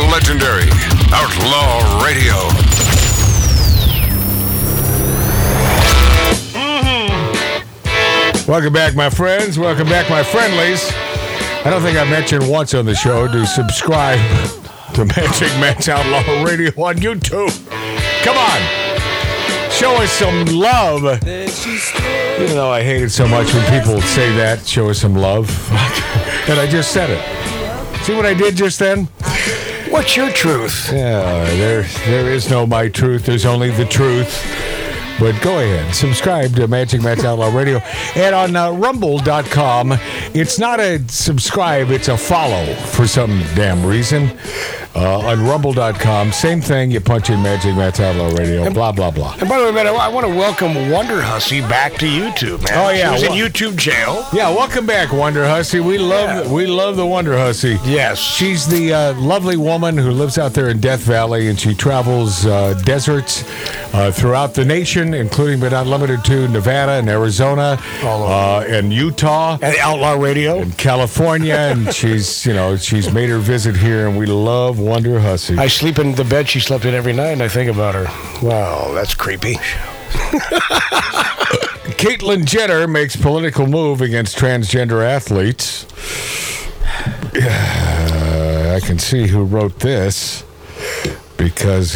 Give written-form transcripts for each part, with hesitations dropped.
The legendary Outlaw Radio. Mm-hmm. Welcome back, my friends. Welcome back, my friendlies. I don't think I mentioned once on the show to subscribe to Magic Matt's Outlaw Radio on YouTube. Come on. Show us some love. Even though I hate it so much when people say that, show us some love. And I just said it. See what I did just then? What's your truth? Yeah, there is no my truth. There's only the truth. But go ahead. Subscribe to Magic Matt's Outlaw Radio. And on Rumble.com, it's not a subscribe, it's a follow for some damn reason. On Rumble.com, same thing. You punch in Magic Matt's Outlaw Radio, and, blah, blah, blah. And by the way, man, I want to welcome Wonder Hussy back to YouTube, man. Oh, yeah. She was in YouTube jail. Yeah, welcome back, Wonder Hussy. We love the Wonder Hussy. Yes. She's the lovely woman who lives out there in Death Valley, and she travels deserts throughout the nation, including but not limited to Nevada and Arizona and Utah. And Outlaw Radio. And California. And she's made her visit here, and we love Wonder Hussy. I sleep in the bed she slept in every night, and I think about her. Wow, that's creepy. Caitlyn Jenner makes political move against transgender athletes. I can see who wrote this because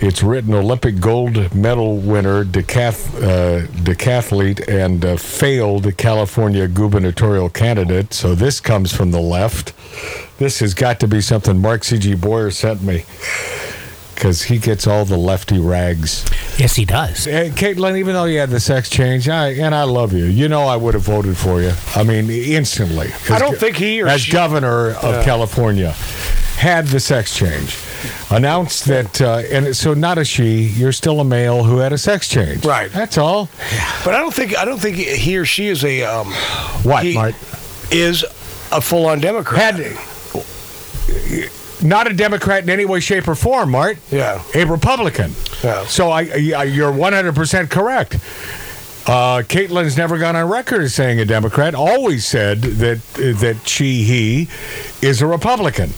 it's written Olympic gold medal winner, decathlete, and failed California gubernatorial candidate. So this comes from the left. This has got to be something Mark C.G. Boyer sent me, because he gets all the lefty rags. Yes, he does. And Caitlin, even though you had the sex change, I love you. You know I would have voted for you. I mean, instantly. I don't think he or as she... governor of California had the sex change. Announced that, and so not a she. You're still a male who had a sex change, right? That's all. But I don't think he or she is a what? Mark is a full-on Democrat. Not a Democrat in any way, shape, or form, Mart. Yeah, a Republican. Yeah. So you're 100% correct. Caitlyn's never gone on record as saying a Democrat. Always said that he is a Republican.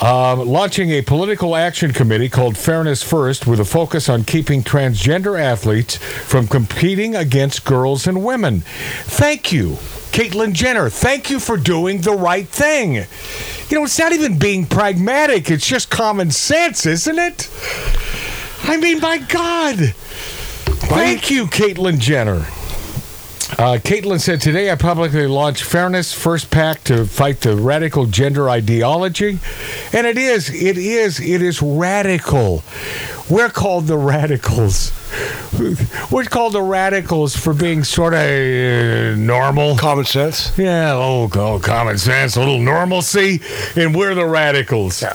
Launching a political action committee called Fairness First with a focus on keeping transgender athletes from competing against girls and women. Thank you, Caitlyn Jenner. Thank you for doing the right thing. You know, it's not even being pragmatic. It's just common sense, isn't it? I mean, my God. Thank you, Caitlyn Jenner. Caitlyn said, today I publicly launched Fairness First Pact to fight the radical gender ideology. And it is radical. We're called the radicals. We're called the radicals for being sort of normal. Common sense. Yeah, common sense, a little normalcy. And we're the radicals. Yeah.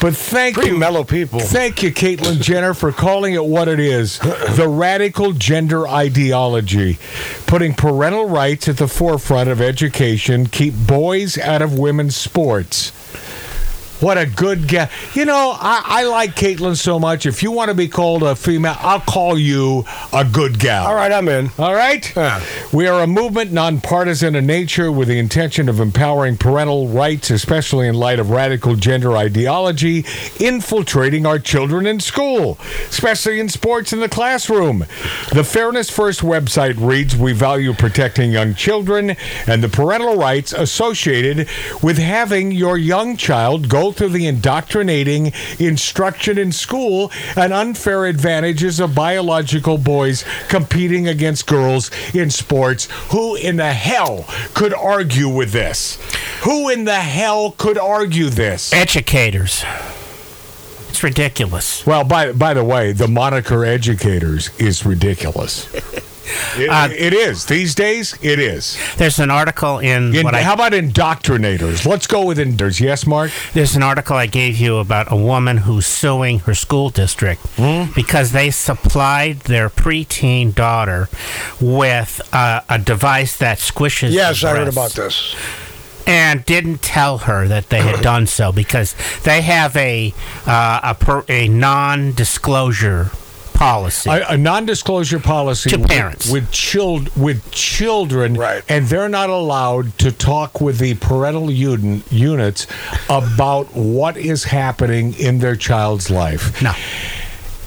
But pretty mellow people. Thank you, Caitlyn Jenner, for calling it what it is, the radical gender ideology, putting parental rights at the forefront of education, keep boys out of women's sports. What a good guy. You know, I like Caitlyn so much. If you want to be called a female, I'll call you a good gal. All right, I'm in. All right? Yeah. We are a movement nonpartisan in nature with the intention of empowering parental rights, especially in light of radical gender ideology, infiltrating our children in school, especially in sports in the classroom. The Fairness First website reads, we value protecting young children and the parental rights associated with having your young child go through the indoctrinating instruction in school and unfair advantages of biological boys competing against girls in sports. Who in the hell could argue with this? Who in the hell could argue this? Educators. It's ridiculous. Well, by the way, the moniker educators is ridiculous. It is. These days, it is. There's an article how about indoctrinators? Let's go with indoctrinators. Yes, Mark? There's an article I gave you about a woman who's suing her school district because they supplied their preteen daughter with a device that squishes breasts. Yes, I heard about this. And didn't tell her that they had done so because they have a non-disclosure policy. A non-disclosure policy to parents with children, right. And they're not allowed to talk with the parental units about what is happening in their child's life. No.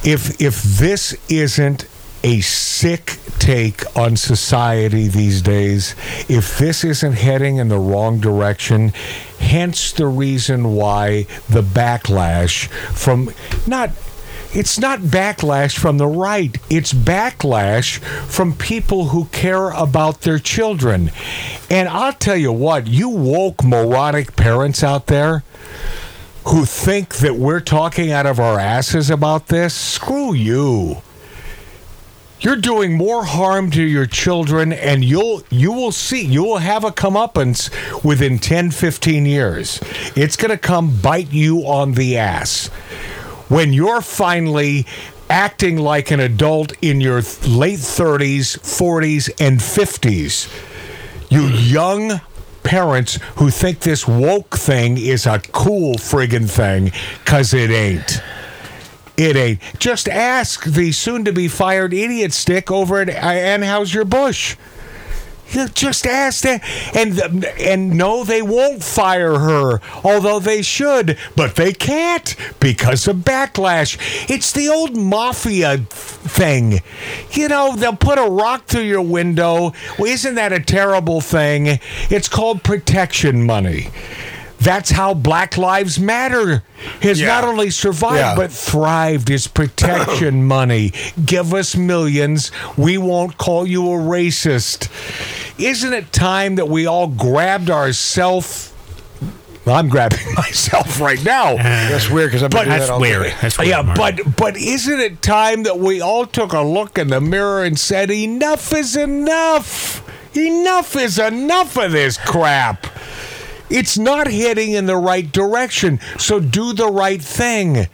If this isn't a sick take on society these days, if this isn't heading in the wrong direction, hence the reason why the backlash from it's not backlash from the right, it's backlash from people who care about their children. And I'll tell you what, you woke moronic parents out there who think that we're talking out of our asses about this, screw you. You're doing more harm to your children, and you will have a comeuppance within 10, 15 years. It's going to come bite you on the ass. When you're finally acting like an adult in your late 30s, 40s, and 50s, you young parents who think this woke thing is a cool friggin' thing, because it ain't. It ain't. Just ask the soon-to-be-fired idiot stick over at Anheuser-Busch. Just ask that. And no, they won't fire her, although they should. But they can't because of backlash. It's the old mafia thing. You know, they'll put a rock through your window. Well, isn't that a terrible thing? It's called protection money. That's how Black Lives Matter has not only survived, but thrived. It's protection money. Give us millions. We won't call you a racist. Isn't it time that we all grabbed ourselves? Well, I'm grabbing myself right now. That's weird because I've been doing that all day. That's weird. Yeah, but isn't it time that we all took a look in the mirror and said, enough is enough. Enough is enough of this crap. It's not heading in the right direction, so do the right thing.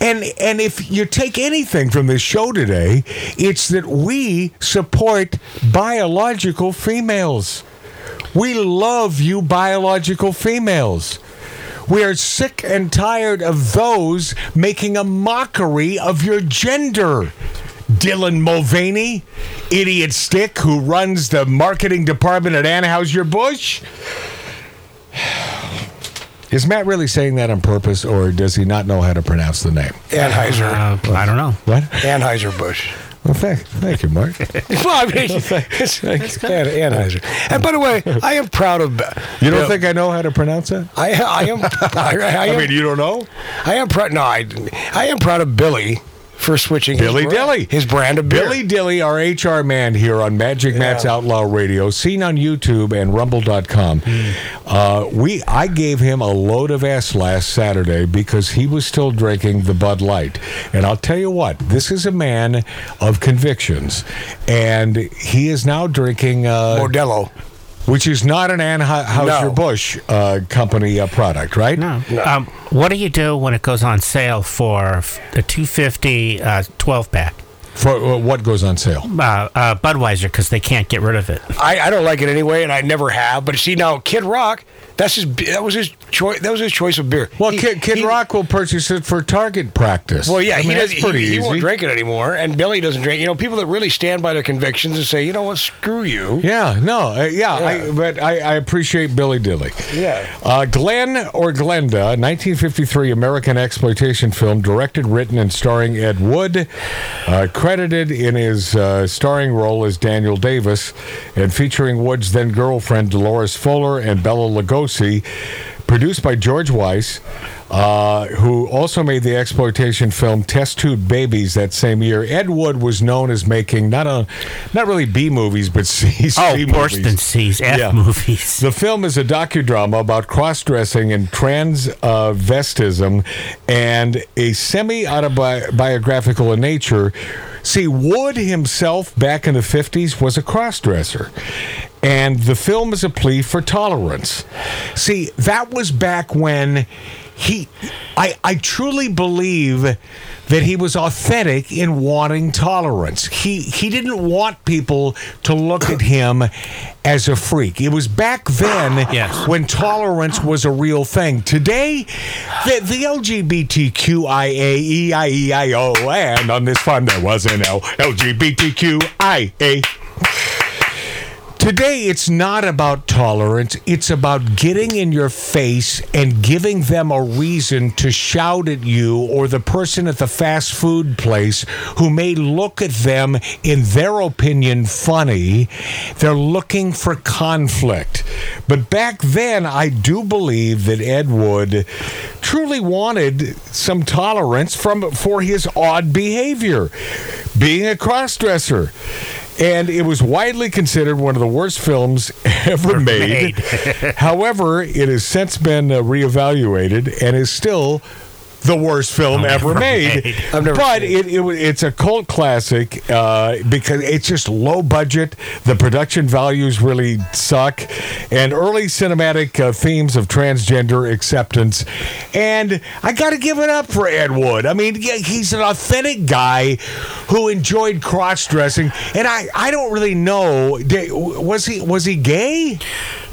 And if you take anything from this show today, it's that we support biological females. We love you biological females. We are sick and tired of those making a mockery of your gender. Dylan Mulvaney, idiot stick who runs the marketing department at Anheuser-Busch. Is Matt really saying that on purpose, or does he not know how to pronounce the name? Anheuser. I don't know. What? Anheuser-Busch. Well, thank you, Mark. Well, I mean, Anheuser. And by the way, I am proud of... You don't think I know how to pronounce it? I am. I mean, you don't know? I am proud... No, I am proud of Billy... for switching Billy Dilly. His brand of beer. Billy Dilly, our HR man here on Magic Matt's Outlaw Radio, seen on YouTube and Rumble.com. I gave him a load of ass last Saturday because he was still drinking the Bud Light. And I'll tell you what, this is a man of convictions. And he is now drinking... Modelo. Which is not an Anheuser-Busch company product, right? No. What do you do when it goes on sale for a $2.50 12-pack? For what goes on sale? Budweiser, because they can't get rid of it. I don't like it anyway, and I never have. But see, now Kid Rock, that was his choice of beer. Well, Kid Rock will purchase it for target practice. Well, yeah, I mean, he won't drink it anymore, and Billy doesn't drink. You know, people that really stand by their convictions and say, you know what, screw you. Yeah, no, I appreciate Billy Dilly. Yeah. Glen or Glenda, 1953 American exploitation film, directed, written, and starring Ed Wood. Credited in his starring role as Daniel Davis, and featuring Wood's then girlfriend Dolores Fuller and Bela Lugosi, produced by George Weiss, who also made the exploitation film Test Tube Babies that same year. Ed Wood was known as making not really B movies, but C's. Oh, worse than C's, F movies. The film is a docudrama about cross-dressing and transvestism, and a semi-autobiographical in nature. See, Wood himself back in the 50s was a cross-dresser. And the film is a plea for tolerance. See, that was back when I truly believe that he was authentic in wanting tolerance. He didn't want people to look at him as a freak. It was back then when tolerance was a real thing. Today, the LGBTQIAEIEIO, and on this fund there was an L, LGBTQIA. Today, it's not about tolerance. It's about getting in your face and giving them a reason to shout at you or the person at the fast food place who may look at them, in their opinion, funny. They're looking for conflict. But back then, I do believe that Ed Wood truly wanted some tolerance for his odd behavior, being a crossdresser. And it was widely considered one of the worst films ever made. However, it has since been reevaluated and is still the worst film ever made. But it's a cult classic because it's just low budget. The production values really suck. And early cinematic themes of transgender acceptance. And I got to give it up for Ed Wood. I mean, he's an authentic guy who enjoyed cross-dressing. And I don't really know. Was he gay?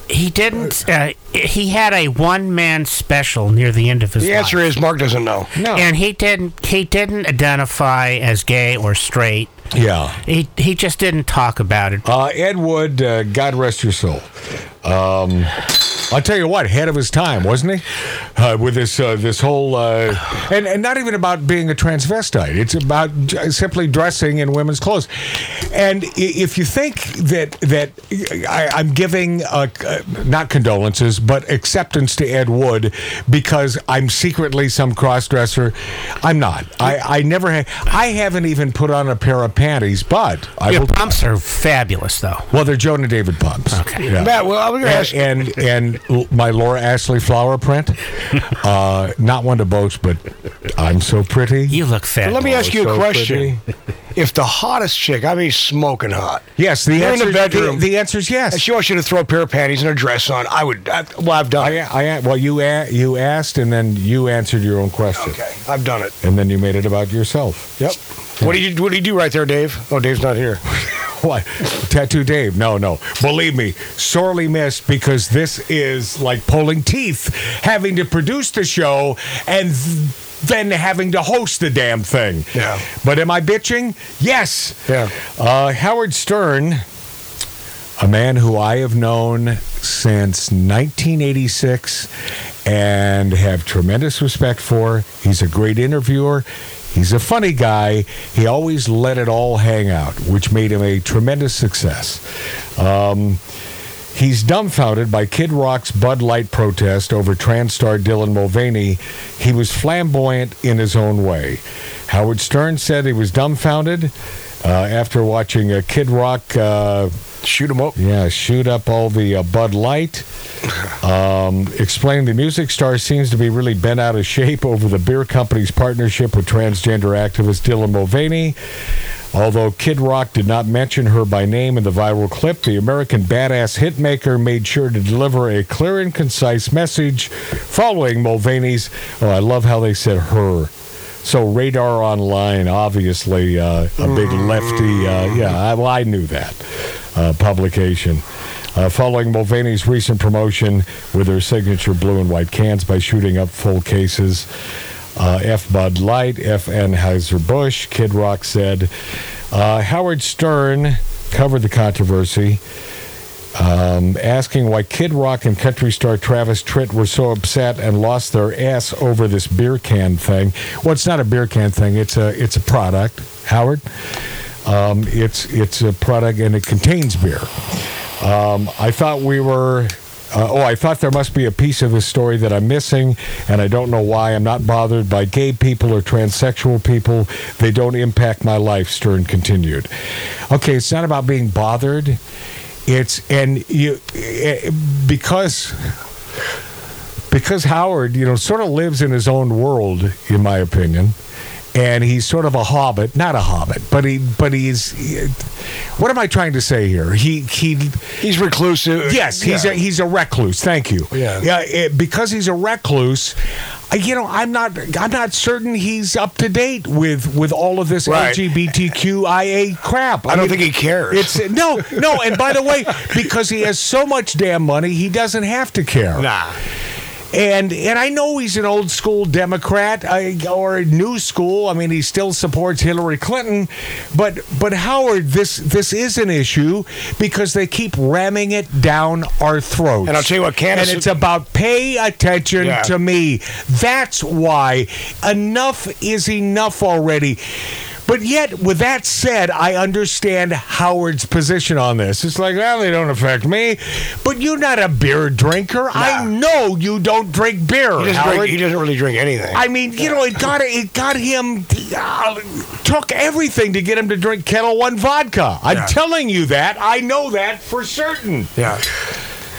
He didn't. He had a one-man special near the end of his life. The answer is Mark doesn't know. No. And he didn't identify as gay or straight. Yeah. He just didn't talk about it. Ed Wood, God rest your soul. I'll tell you what, ahead of his time, wasn't he? With this whole... and not even about being a transvestite. It's about simply dressing in women's clothes. And if you think that I'm giving, not condolences, but acceptance to Ed Wood because I'm secretly some cross-dresser, I'm not. I never have. I haven't even put on a pair of panties, but... Your pumps are fabulous, though. Well, they're Joan and David pumps. Okay. Yeah. Matt, well, I was going to ask... And my Laura Ashley flower print. Not one to boast, but I'm so pretty. You look fat. Let me ask you a question. If the hottest chick, I mean smoking hot. Yes, the answer is yes. She wants you to throw a pair of panties and a dress on. I've done it. You asked, and then you answered your own question. Okay, I've done it. And then you made it about yourself. Yep. Yeah. What do you do right there, Dave? Oh, Dave's not here. What? Tattoo Dave. No. Believe me, sorely missed, because this is like pulling teeth, having to produce the show and then having to host the damn thing. Yeah. But am I bitching? Yes. Yeah. Howard Stern, a man who I have known since 1986 and have tremendous respect for. He's a great interviewer. He's a funny guy. He always let it all hang out, which made him a tremendous success. He's dumbfounded by Kid Rock's Bud Light protest over trans star Dylan Mulvaney. He was flamboyant in his own way. Howard Stern said he was dumbfounded after watching Kid Rock shoot him up. Yeah, shoot up all the Bud Light. Explained the music star seems to be really bent out of shape over the beer company's partnership with transgender activist Dylan Mulvaney. Although Kid Rock did not mention her by name in the viral clip, the American badass hitmaker made sure to deliver a clear and concise message following Mulvaney's... Oh, I love how they said her. So Radar Online, obviously, a big lefty... I knew that publication. Following Mulvaney's recent promotion with her signature blue and white cans by shooting up full cases, F Bud Light, F Anheuser-Busch, Kid Rock said. Howard Stern covered the controversy, asking why Kid Rock and country star Travis Tritt were so upset and lost their ass over this beer can thing. Well, it's not a beer can thing. It's a product, Howard. It's a product and it contains beer. I thought there must be a piece of this story that I'm missing, and I don't know why. I'm not bothered by gay people or transsexual people. They don't impact my life, Stern continued. Okay, it's not about being bothered. Because Howard, sort of lives in his own world, in my opinion, and he's sort of a hobbit, not a hobbit, but he's what am I trying to say here? He's reclusive. Yes, he's a recluse. Thank you. Because he's a recluse, I'm not certain he's up to date with all of this LGBTQIA crap. I don't think he cares. No, and by the way, because he has so much damn money, he doesn't have to care. Nah. And I know he's an old school Democrat or new school. I mean, he still supports Hillary Clinton, but Howard, this is an issue because they keep ramming it down our throats. And I'll tell you what, Candace, and it's about pay attention to me. That's why enough is enough already. But yet, with that said, I understand Howard's position on this. It's like, well, they don't affect me. But you're not a beer drinker. Nah. I know you don't drink beer, Howard. He doesn't really drink anything. I mean, you know, it got him, took everything to get him to drink Kettle One vodka. I'm telling you that. I know that for certain. Yeah.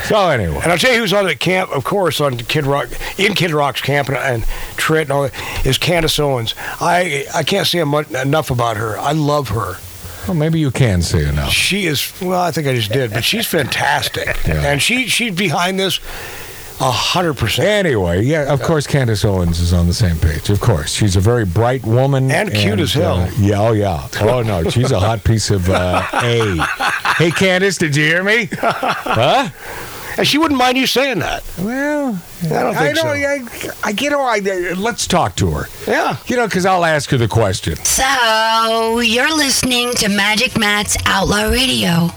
So anyway, and I'll tell you who's on the camp, of course, on Kid Rock, in Kid Rock's camp and Tritt and all that, is Candace Owens. I can't say enough about her. I love her. Well, maybe you can say enough. She is. Well, I think I just did, but she's fantastic, and she's behind this 100%. Anyway, of course, Candace Owens is on the same page. Of course, she's a very bright woman and cute as hell. Oh no, she's a hot piece of a. Hey, Candace, did you hear me? Huh? And she wouldn't mind you saying that. Well, I don't think so. Let's talk to her. Yeah. You know, because I'll ask her the question. So, you're listening to Magic Matt's Outlaw Radio.